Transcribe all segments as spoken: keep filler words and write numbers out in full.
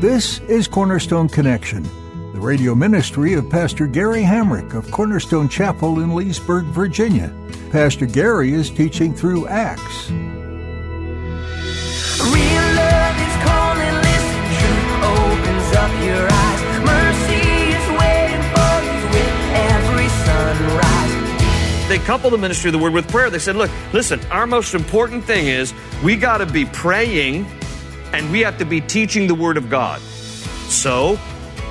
This is Cornerstone Connection, the radio ministry of Pastor Gary Hamrick of Cornerstone Chapel in Leesburg, Virginia. Pastor Gary is teaching through Acts. Real love is calling, listen, truth opens up your eyes. Mercy is waiting for you with every sunrise. They coupled the ministry of the word with prayer. They said, look, listen, our most important thing is we got to be praying, and we have to be teaching the Word of God. So,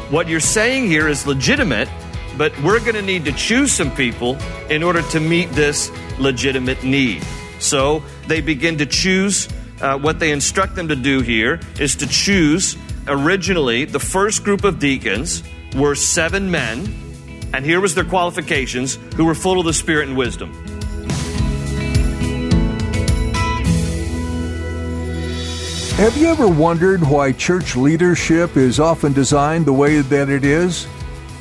what you're saying here is legitimate, but we're going to need to choose some people in order to meet this legitimate need. So, they begin to choose, uh, what they instruct them to do here is to choose. Originally, the first group of deacons were seven men, and here was their qualifications, who were full of the Spirit and wisdom. Have you ever wondered why church leadership is often designed the way that it is?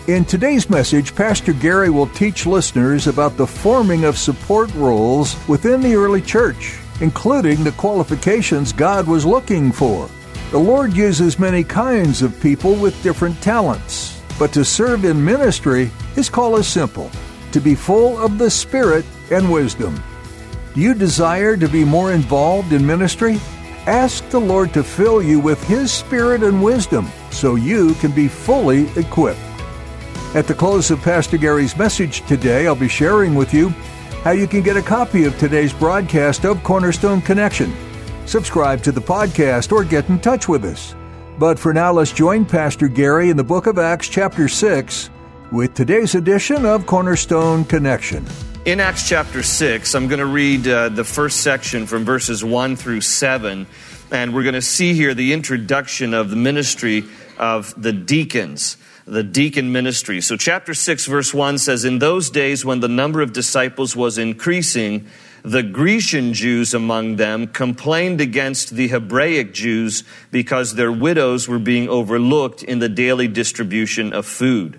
In today's message, Pastor Gary will teach listeners about the forming of support roles within the early church, including the qualifications God was looking for. The Lord uses many kinds of people with different talents, but to serve in ministry, His call is simple: to be full of the Spirit and wisdom. Do you desire to be more involved in ministry? Ask the Lord to fill you with His Spirit and wisdom so you can be fully equipped. At the close of Pastor Gary's message today, I'll be sharing with you how you can get a copy of today's broadcast of Cornerstone Connection. Subscribe to the podcast or get in touch with us. But for now, let's join Pastor Gary in the book of Acts chapter six with today's edition of Cornerstone Connection. In Acts chapter six, I'm going to read uh, the first section from verses one through seven, and we're going to see here the introduction of the ministry of the deacons, the deacon ministry. So chapter six, verse one says, "In those days when the number of disciples was increasing, the Grecian Jews among them complained against the Hebraic Jews because their widows were being overlooked in the daily distribution of food.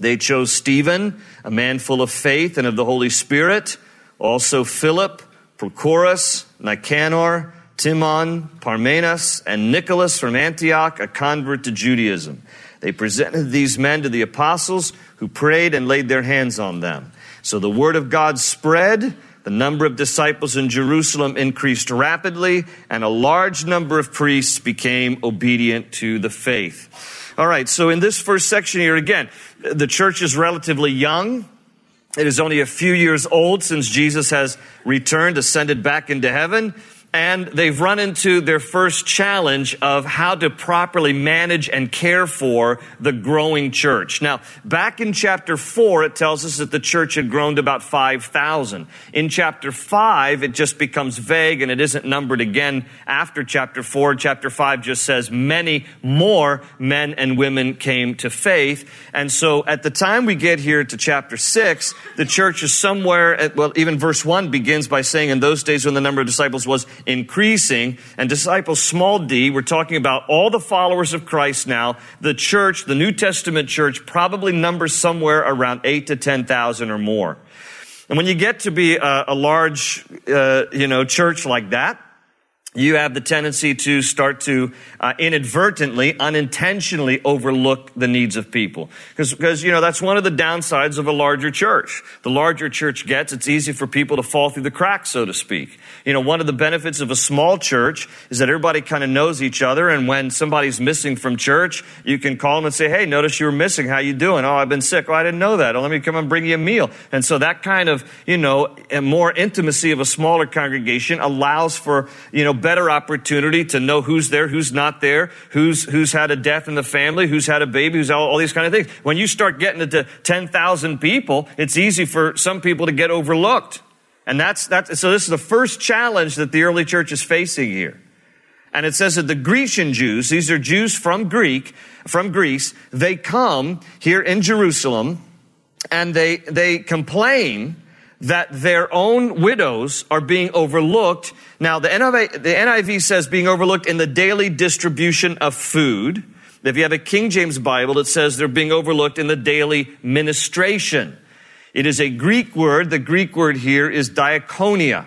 They chose Stephen, a man full of faith and of the Holy Spirit, also Philip, Prochorus, Nicanor, Timon, Parmenas, and Nicholas from Antioch, a convert to Judaism. They presented these men to the apostles, who prayed and laid their hands on them. So the word of God spread. The number of disciples in Jerusalem increased rapidly, and a large number of priests became obedient to the faith." All right, so in this first section here, again, the church is relatively young. It is only a few years old since Jesus has returned, ascended back into heaven, and they've run into their first challenge of how to properly manage and care for the growing church. Now, back in chapter four, it tells us that the church had grown to about five thousand. In chapter five, it just becomes vague, and it isn't numbered again after chapter four. Chapter five just says many more men and women came to faith. And so at the time we get here to chapter six, the church is somewhere at, well, even verse one begins by saying, "In those days when the number of disciples was increasing," and disciples, small d, we're talking about all the followers of Christ now. The church, the New Testament church, probably numbers somewhere around eight to ten thousand or more. And when you get to be a, a large, uh, you know, church like that, you have the tendency to start to uh, inadvertently, unintentionally overlook the needs of people. Because, you know, that's one of the downsides of a larger church. The larger church gets, it's easy for people to fall through the cracks, so to speak. You know, one of the benefits of a small church is that everybody kind of knows each other. And when somebody's missing from church, you can call them and say, hey, notice you were missing. How you doing? Oh, I've been sick. Oh, I didn't know that. Oh, let me come and bring you a meal. And so that kind of, you know, more intimacy of a smaller congregation allows for, you know, better opportunity to know who's there, who's not there, who's who's had a death in the family, who's had a baby, who's all, all these kind of things. When you start getting into ten thousand people, it's easy for some people to get overlooked. And that's, that's so this is the first challenge that the early church is facing here. And it says that the Grecian Jews, these are Jews from Greek, from Greece, they come here in Jerusalem and they they complain that their own widows are being overlooked. Now, the N I V, the N I V says being overlooked in the daily distribution of food. If you have a King James Bible, it says they're being overlooked in the daily ministration. It is a Greek word. The Greek word here is diakonia.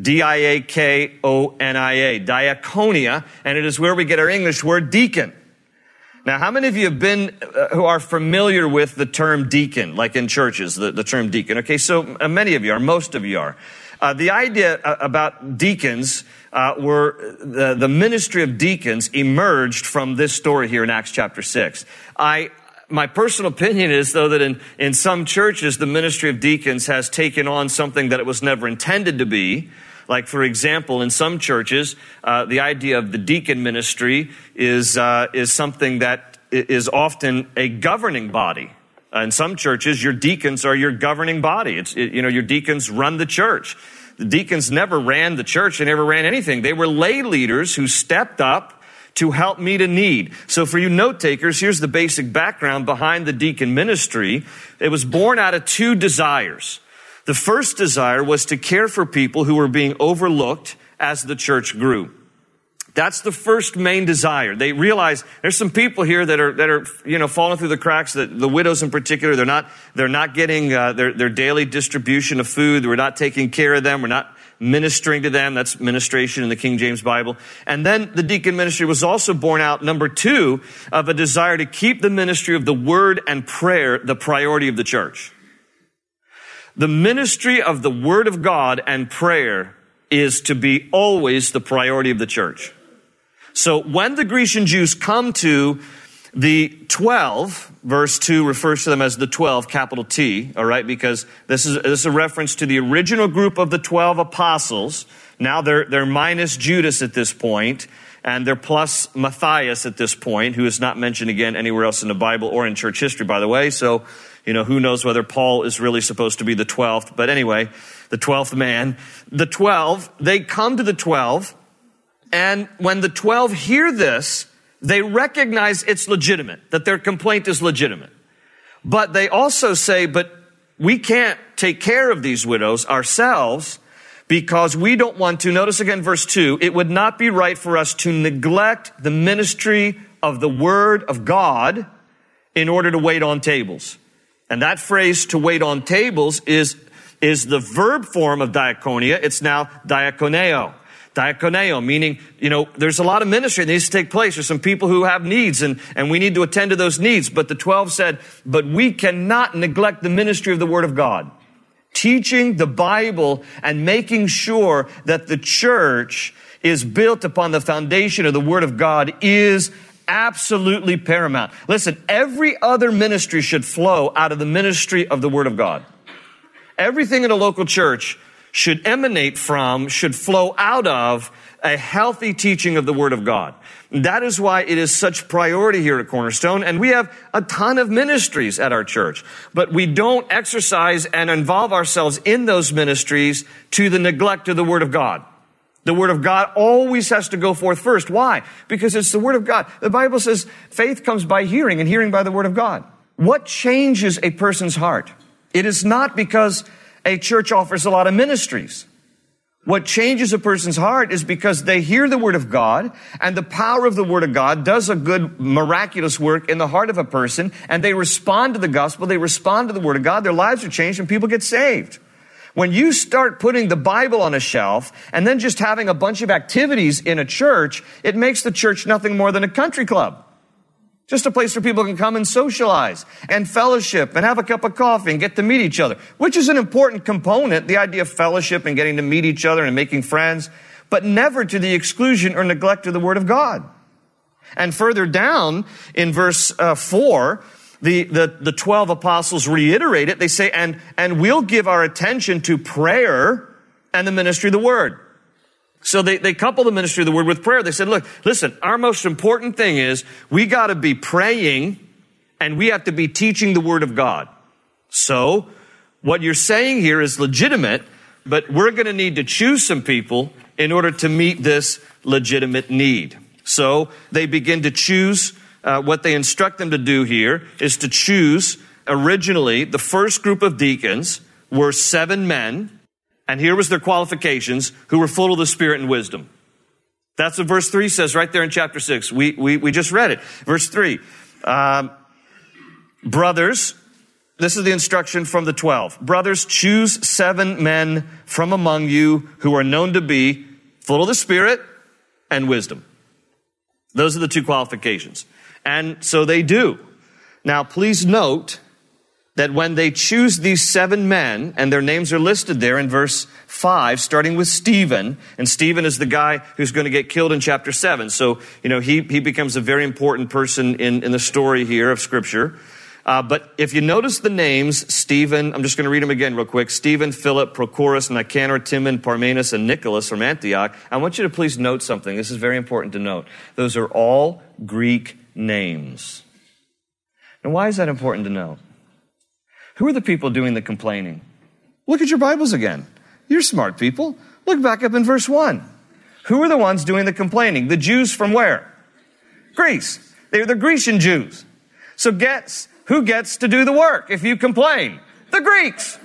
D I A K O N I A. Diakonia. And it is where we get our English word deacon. Now, how many of you have been, uh, who are familiar with the term deacon, like in churches, the, the term deacon? Okay, so uh, many of you are, most of you are. Uh, the idea uh, about deacons uh, were, the, the ministry of deacons emerged from this story here in Acts chapter six. I, my personal opinion is, though, that in, in some churches, the ministry of deacons has taken on something that it was never intended to be. Like, for example, in some churches, uh, the idea of the deacon ministry is uh, is something that is often a governing body. Uh, in some churches, your deacons are your governing body. It's it, you know, your deacons run the church. The deacons never ran the church. They never ran anything. They were lay leaders who stepped up to help meet a need. So for you note takers, here's the basic background behind the deacon ministry. It was born out of two desires. The first desire was to care for people who were being overlooked as the church grew. That's the first main desire. They realize there's some people here that are, that are, you know, falling through the cracks, that the widows in particular, they're not, they're not getting, uh, their, their daily distribution of food. We're not taking care of them. We're not ministering to them. That's ministration in the King James Bible. And then the deacon ministry was also born out, number two, of a desire to keep the ministry of the word and prayer the priority of the church. The ministry of the Word of God and prayer is to be always the priority of the church. So when the Grecian Jews come to the twelve, verse two refers to them as the twelve, capital T, all right, because this is, this is a reference to the original group of the twelve apostles. Now they're, they're minus Judas at this point, and they're plus Matthias at this point, who is not mentioned again anywhere else in the Bible or in church history, by the way. So, you know, who knows whether Paul is really supposed to be the twelfth, but anyway, the twelfth man. The twelve, they come to the twelve, and when the twelve hear this, they recognize it's legitimate, that their complaint is legitimate. But they also say, but we can't take care of these widows ourselves because we don't want to. Notice again verse two, it would not be right for us to neglect the ministry of the Word of God in order to wait on tables. And that phrase, to wait on tables, is, is the verb form of diakonia. It's now diakoneo. Diakoneo, meaning, you know, there's a lot of ministry that needs to take place. There's some people who have needs, and, and we need to attend to those needs. But the twelve said, but we cannot neglect the ministry of the Word of God. Teaching the Bible and making sure that the church is built upon the foundation of the Word of God is absolutely paramount. Listen, every other ministry should flow out of the ministry of the Word of God. Everything in a local church should emanate from, should flow out of a healthy teaching of the Word of God. That is why it is such priority here at Cornerstone. And we have a ton of ministries at our church, but we don't exercise and involve ourselves in those ministries to the neglect of the Word of God. The Word of God always has to go forth first. Why? Because it's the Word of God. The Bible says faith comes by hearing and hearing by the Word of God. What changes a person's heart? It is not because a church offers a lot of ministries. What changes a person's heart is because they hear the Word of God, and the power of the Word of God does a good, miraculous work in the heart of a person, and they respond to the gospel, they respond to the Word of God, their lives are changed, and people get saved. When you start putting the Bible on a shelf and then just having a bunch of activities in a church, it makes the church nothing more than a country club. Just a place where people can come and socialize and fellowship and have a cup of coffee and get to meet each other, which is an important component, the idea of fellowship and getting to meet each other and making friends, but never to the exclusion or neglect of the Word of God. And further down in verse uh, four, the, the, the twelve apostles reiterate it. They say, and, and we'll give our attention to prayer and the ministry of the Word. So they, they couple the ministry of the Word with prayer. They said, look, listen, our most important thing is we got to be praying and we have to be teaching the Word of God. So what you're saying here is legitimate, but we're going to need to choose some people in order to meet this legitimate need. So they begin to choose, uh, what they instruct them to do here is to choose. Originally, the first group of deacons were seven men. And here was their qualifications, who were full of the Spirit and wisdom. That's what verse three says right there in chapter six. We we, we just read it. Verse three, um, brothers, this is the instruction from the twelve. Brothers, choose seven men from among you who are known to be full of the Spirit and wisdom. Those are the two qualifications. And so they do. Now, please note that when they choose these seven men, and their names are listed there in verse five, starting with Stephen, and Stephen is the guy who's going to get killed in chapter seven. So, you know, he, he becomes a very important person in, in the story here of Scripture. Uh, but if you notice the names, Stephen, I'm just going to read them again real quick. Stephen, Philip, Prochorus, Nicanor, Timon, Parmenas, and Nicholas from Antioch. I want you to please note something. This is very important to note. Those are all Greek names. Now, why is that important to know? Who are the people doing the complaining? Look at your Bibles again. You're smart people. Look back up in verse one. Who are the ones doing the complaining? The Jews from where? Greece. They're the Grecian Jews. So guess who gets to do the work if you complain? The Greeks.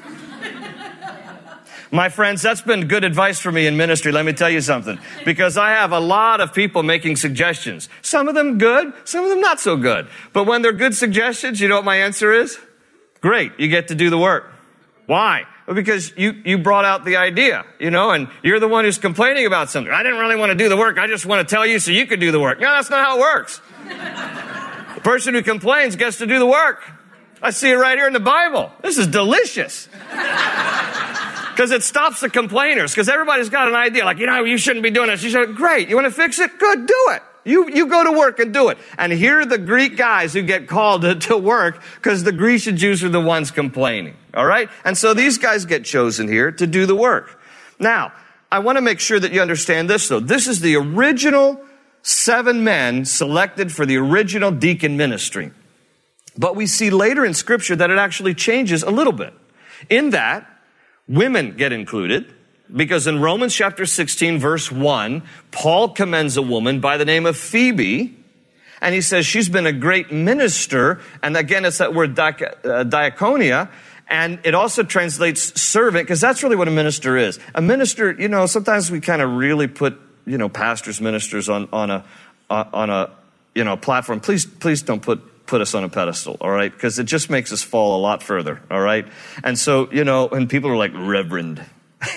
My friends, that's been good advice for me in ministry, let me tell you something, because I have a lot of people making suggestions. Some of them good, some of them not so good. But when they're good suggestions, you know what my answer is? Great, you get to do the work. Why? Well, because you, you brought out the idea, you know, and you're the one who's complaining about something. I didn't really want to do the work. I just want to tell you so you could do the work. No, that's not how it works. The person who complains gets to do the work. I see it right here in the Bible. This is delicious. Because it stops the complainers. Because everybody's got an idea like, you know, you shouldn't be doing this. You should. Great, you want to fix it? Good, do it. You you go to work and do it. And here are the Greek guys who get called to, to work because the Grecian Jews are the ones complaining. All right? And so these guys get chosen here to do the work. Now, I want to make sure that you understand this, though. This is the original seven men selected for the original deacon ministry. But we see later in Scripture that it actually changes a little bit, in that women get included. Because in Romans chapter sixteen, verse one, Paul commends a woman by the name of Phoebe, and he says she's been a great minister, and again, it's that word diaconia, and it also translates servant, because that's really what a minister is. A minister, you know, sometimes we kind of really put, you know, pastors, ministers on, on a, on a, you know, platform. Please, please don't put put us on a pedestal, all right? Because it just makes us fall a lot further, all right? And so, you know, and people are like, reverend.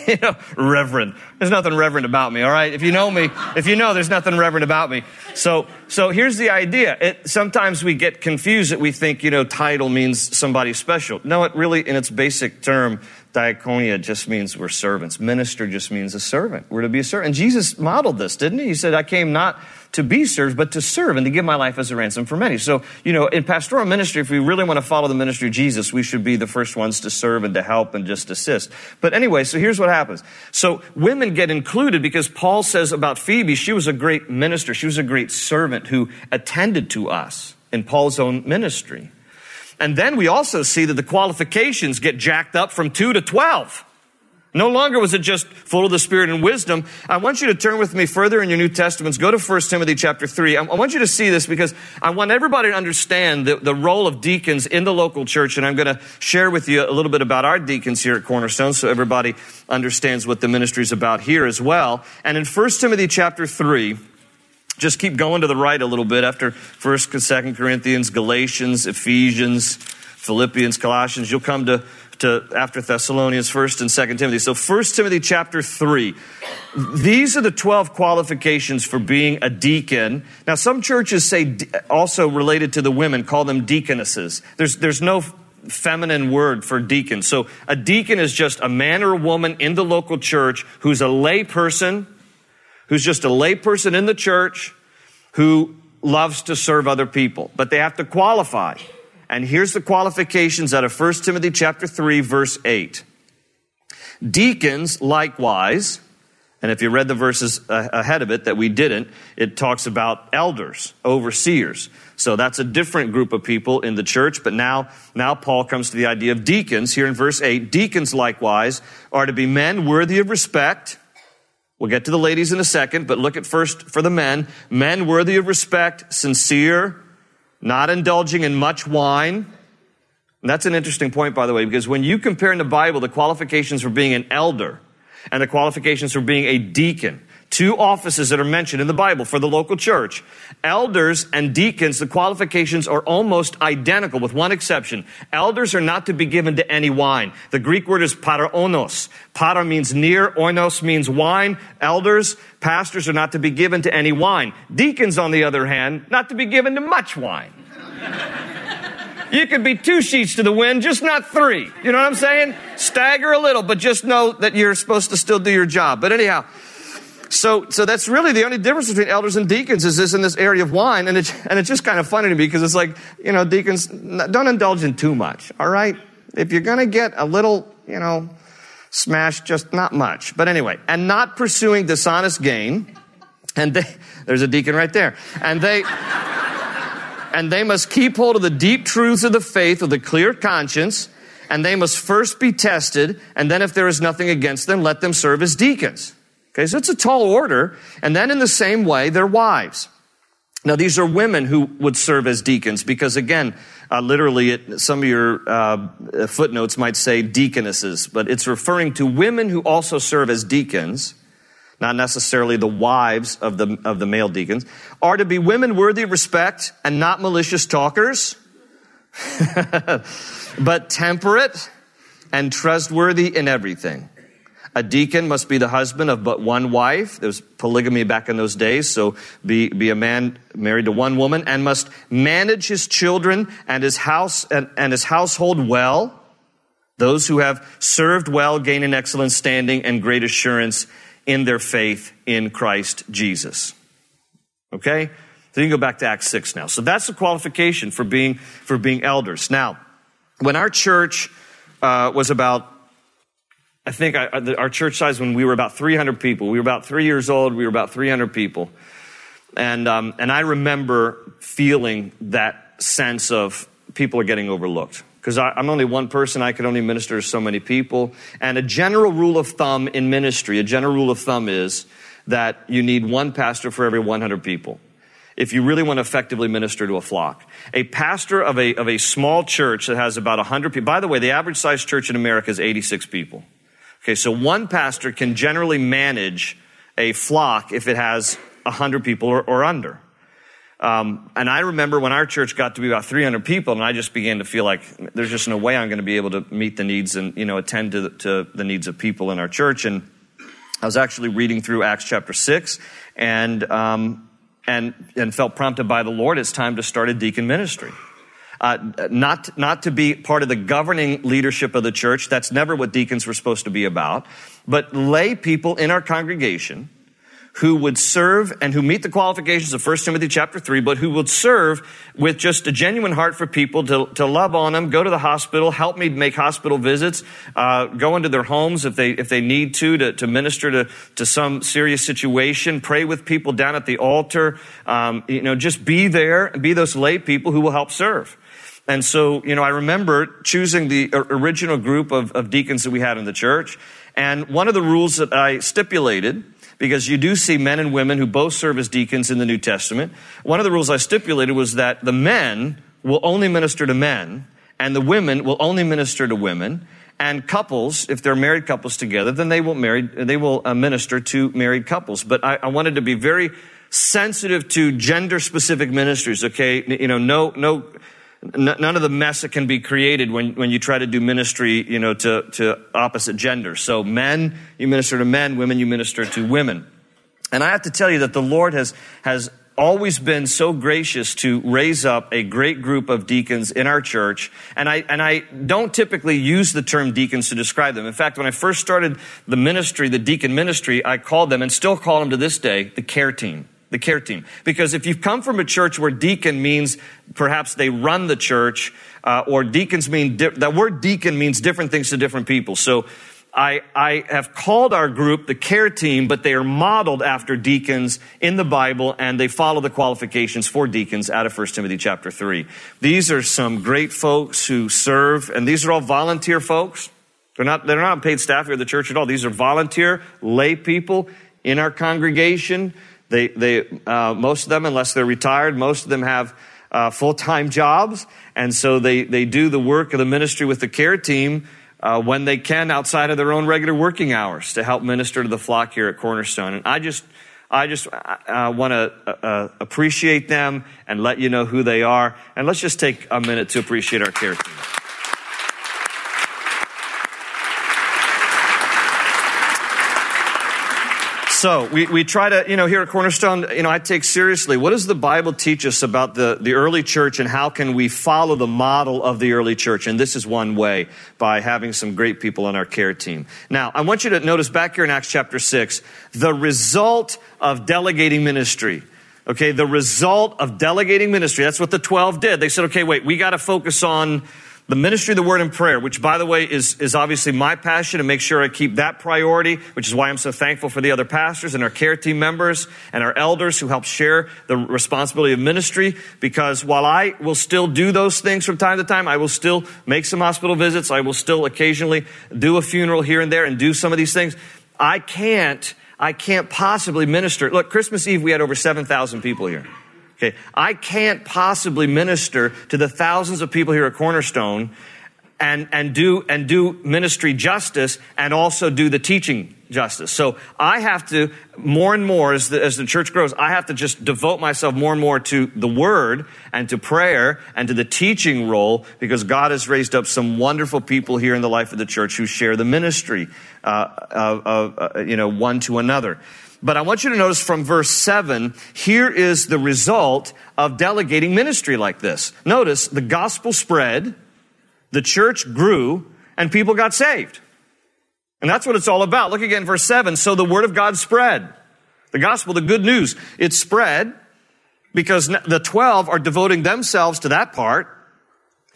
You know, reverend. There's nothing reverend about me, all right? If you know me, if you know there's nothing reverend about me. So so here's the idea. It, sometimes we get confused that we think, you know, title means somebody special. No, it really, in its basic term, diaconia just means we're servants. Minister just means a servant. We're to be a servant. And Jesus modeled this, didn't he? He said, I came not to be served, but to serve and to give my life as a ransom for many. So, you know, in pastoral ministry, if we really want to follow the ministry of Jesus, we should be the first ones to serve and to help and just assist. But anyway, so here's what happens. So women get included because Paul says about Phoebe, she was a great minister. She was a great servant who attended to us in Paul's own ministry. And then we also see that the qualifications get jacked up from two to twelve. No longer was it just full of the Spirit and wisdom. I want you to turn with me further in your New Testaments. Go to First Timothy chapter three. I want you to see this because I want everybody to understand the, the role of deacons in the local church. And I'm going to share with you a little bit about our deacons here at Cornerstone so everybody understands what the ministry is about here as well. And in First Timothy chapter three, just keep going to the right a little bit after First and Second Corinthians, Galatians, Ephesians, Philippians, Colossians. You'll come to to after Thessalonians, First and Second Timothy. So First Timothy chapter three. These are the twelve qualifications for being a deacon. Now, some churches say also related to the women, call them deaconesses. There's, there's no feminine word for deacon. So a deacon is just a man or a woman in the local church who's a lay person, who's just a lay person in the church who loves to serve other people. But they have to qualify. And here's the qualifications out of First Timothy chapter three, verse eight. Deacons, likewise, and if you read the verses ahead of it that we didn't, it talks about elders, overseers. So that's a different group of people in the church. But now, now Paul comes to the idea of deacons here in verse eight. Deacons, likewise, are to be men worthy of respect. We'll get to the ladies in a second, but look at first for the men. Men worthy of respect, sincere, not indulging in much wine. And that's an interesting point, by the way, because when you compare in the Bible the qualifications for being an elder and the qualifications for being a deacon, two offices that are mentioned in the Bible for the local church, elders and deacons, the qualifications are almost identical with one exception. Elders are not to be given to any wine. The Greek word is paraonos. Para means near, oinos means wine. Elders, pastors are not to be given to any wine. Deacons, on the other hand, not to be given to much wine. You could be two sheets to the wind, just not three. You know what I'm saying? Stagger a little, but just know that you're supposed to still do your job. But anyhow, so so that's really the only difference between elders and deacons is this in this area of wine. And, it, and it's just kind of funny to me because it's like, you know, deacons, don't indulge in too much, all right? If you're going to get a little, you know, smash, just not much. But anyway, and not pursuing dishonest gain. And they, there's a deacon right there. And they... And they must keep hold of the deep truths of the faith with a clear conscience, and they must first be tested, and then if there is nothing against them, let them serve as deacons. Okay, so it's a tall order. And then in the same way, their wives. Now, these are women who would serve as deacons because, again, uh, literally it, some of your uh, footnotes might say deaconesses, but it's referring to women who also serve as deacons. Not necessarily the wives of the of the male deacons, are to be women worthy of respect and not malicious talkers, but temperate and trustworthy in everything. A deacon must be the husband of but one wife. There was polygamy back in those days, so be, be a man married to one woman, and must manage his children and his house and, and his household well. Those who have served well gain an excellent standing and great assurance in their faith in Christ Jesus. Okay? So you can go back to Acts six now. So that's the qualification for being for being elders. Now, when our church uh, was about, I think I, our church size when we were about three hundred people. We were about three years old. We were about three hundred people. And um, and I remember feeling that sense of people are getting overlooked. Because I'm only one person, I can only minister to so many people. And a general rule of thumb in ministry, a general rule of thumb is that you need one pastor for every one hundred people if you really want to effectively minister to a flock. A pastor of a of a small church that has about one hundred people, by the way, the average size church in America is eighty-six people. Okay, so one pastor can generally manage a flock if it has one hundred people or, or under. Um, and I remember when our church got to be about three hundred people, and I just began to feel like there's just no way I'm going to be able to meet the needs and, you know, attend to the, to the needs of people in our church. And I was actually reading through Acts chapter six and, um, and, and felt prompted by the Lord, it's time to start a deacon ministry. Uh, not, not to be part of the governing leadership of the church. That's never what deacons were supposed to be about. But lay people in our congregation who would serve and who meet the qualifications of First Timothy chapter three, but who would serve with just a genuine heart for people to, to love on them, go to the hospital, help me make hospital visits, uh, go into their homes if they if they need to, to, to minister to, to some serious situation, pray with people down at the altar, um, you know, just be there, be those lay people who will help serve. And so, you know, I remember choosing the original group of, of deacons that we had in the church, and one of the rules that I stipulated, because you do see men and women who both serve as deacons in the New Testament. One of the rules I stipulated was that the men will only minister to men, and the women will only minister to women. And couples, if they're married couples together, then they will marry, they will minister to married couples. But I, I wanted to be very sensitive to gender-specific ministries. Okay, you know, no, no. N- none of the mess that can be created when, when you try to do ministry, you know, to, to opposite gender. So men, you minister to men. Women, you minister to women. And I have to tell you that the Lord has has always been so gracious to raise up a great group of deacons in our church. And I and I don't typically use the term deacons to describe them. In fact, when I first started the ministry, the deacon ministry, I called them, and still call them to this day, the care team. The care team. Because if you've come from a church where deacon means perhaps they run the church, uh, or deacons mean, di- that word deacon means different things to different people. So I, I have called our group the care team, but they are modeled after deacons in the Bible, and they follow the qualifications for deacons out of First Timothy chapter three. These are some great folks who serve, and these are all volunteer folks. They're not, they're not paid staff here at the church at all. These are volunteer lay people in our congregation. They, they, uh, most of them, unless they're retired, most of them have uh, full-time jobs, and so they, they do the work of the ministry with the care team Uh, when they can outside of their own regular working hours to help minister to the flock here at Cornerstone. And I just I just uh, want to uh, uh, appreciate them and let you know who they are. And let's just take a minute to appreciate our care team. So we, we try to, you know, here at Cornerstone, you know, I take seriously, what does the Bible teach us about the, the early church, and how can we follow the model of the early church? And this is one way, by having some great people on our care team. Now, I want you to notice back here in Acts chapter six, the result of delegating ministry. Okay, the result of delegating ministry. That's what the twelve did. They said, okay, wait, we got to focus on the ministry of the word and prayer, which, by the way, is, is obviously my passion, to make sure I keep that priority, which is why I'm so thankful for the other pastors and our care team members and our elders who help share the responsibility of ministry. Because while I will still do those things from time to time, I will still make some hospital visits, I will still occasionally do a funeral here and there and do some of these things, I can't, I can't possibly minister. Look, Christmas Eve, we had over seven thousand people here. Okay, I can't possibly minister to the thousands of people here at Cornerstone and, and do and do ministry justice, and also do the teaching justice. So I have to, more and more as the, as the church grows, I have to just devote myself more and more to the word and to prayer and to the teaching role, because God has raised up some wonderful people here in the life of the church who share the ministry uh, of, of uh, you know, one to another. But I want you to notice from verse seven, here is the result of delegating ministry like this. Notice, the gospel spread, the church grew, and people got saved. And that's what it's all about. Look again, verse seven. So the word of God spread. The gospel, the good news, it spread, because the twelve are devoting themselves to that part.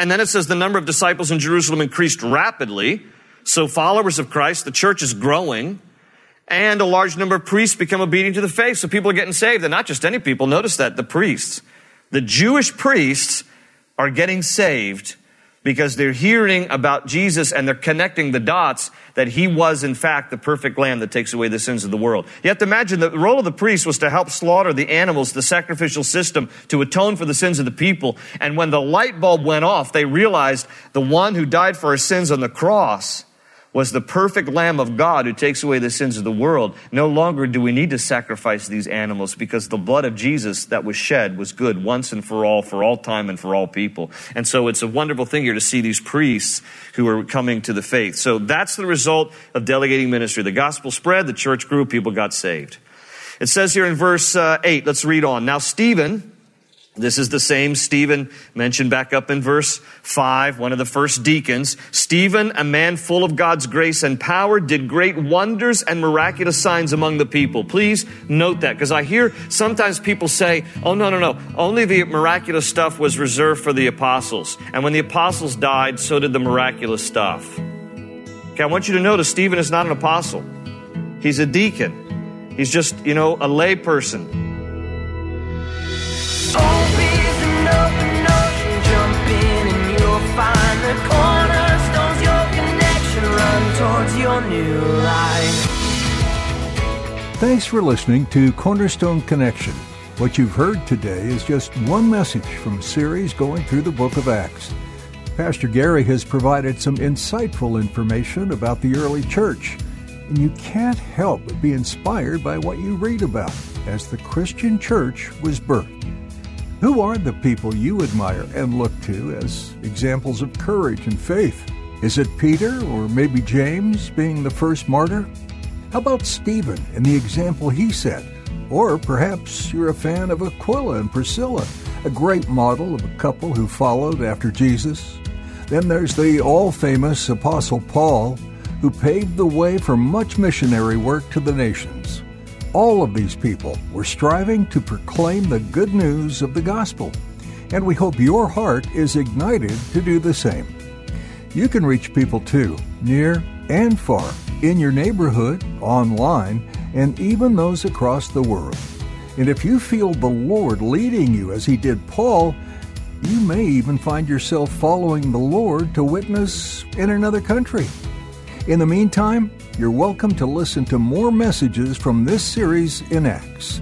And then it says the number of disciples in Jerusalem increased rapidly. So followers of Christ, the church is growing. And a large number of priests become obedient to the faith. So people are getting saved. And not just any people. Notice that the priests, the Jewish priests, are getting saved because they're hearing about Jesus, and they're connecting the dots that he was, in fact, the perfect lamb that takes away the sins of the world. You have to imagine that the role of the priest was to help slaughter the animals, the sacrificial system, to atone for the sins of the people. And when the light bulb went off, they realized the one who died for our sins on the cross was the perfect Lamb of God who takes away the sins of the world. No longer do we need to sacrifice these animals, because the blood of Jesus that was shed was good once and for all, for all time and for all people. And so it's a wonderful thing here to see these priests who are coming to the faith. So that's the result of delegating ministry. The gospel spread, the church grew, people got saved. It says here in verse uh, eight, let's read on. Now Stephen, this is the same Stephen mentioned back up in verse five, one of the first deacons. Stephen, a man full of God's grace and power, did great wonders and miraculous signs among the people. Please note that, because I hear sometimes people say, oh, no, no, no, only the miraculous stuff was reserved for the apostles. And when the apostles died, so did the miraculous stuff. Okay, I want you to notice Stephen is not an apostle. He's a deacon. He's just, you know, a lay person. Find the cornerstones, your connection, run towards your new life. Thanks for listening to Cornerstone Connection. What you've heard today is just one message from a series going through the book of Acts. Pastor Gary has provided some insightful information about the early church, and you can't help but be inspired by what you read about as the Christian church was birthed. Who are the people you admire and look to as examples of courage and faith? Is it Peter or maybe James being the first martyr? How about Stephen and the example he set? Or perhaps you're a fan of Aquila and Priscilla, a great model of a couple who followed after Jesus. Then there's the all-famous Apostle Paul, who paved the way for much missionary work to the nations. All of these people were striving to proclaim the good news of the gospel, and we hope your heart is ignited to do the same. You can reach people too, near and far, in your neighborhood, online, and even those across the world. And if you feel the Lord leading you as he did Paul, you may even find yourself following the Lord to witness in another country. In the meantime, you're welcome to listen to more messages from this series in Acts.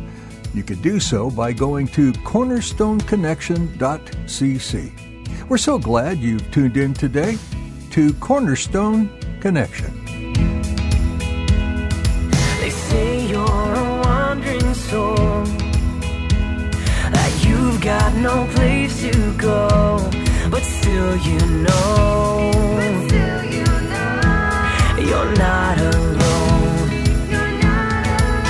You can do so by going to cornerstone connection dot c c. We're so glad you've tuned in today to Cornerstone Connection. They say you're a wandering soul, that you've got no place to go, but still you know. You're not alone. You're not alone.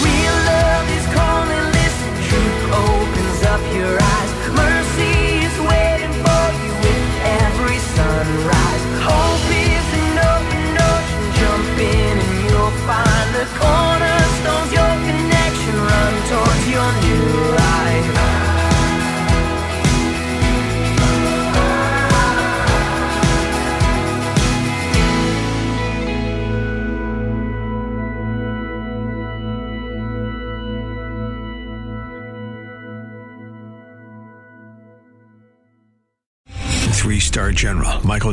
Real love is calling, listen. Truth opens up your eyes. Mercy is waiting for you with every sunrise. Hope is an open ocean. Jump in and you'll find the cornerstone's your connection. Run towards your new life. Three-star General Michael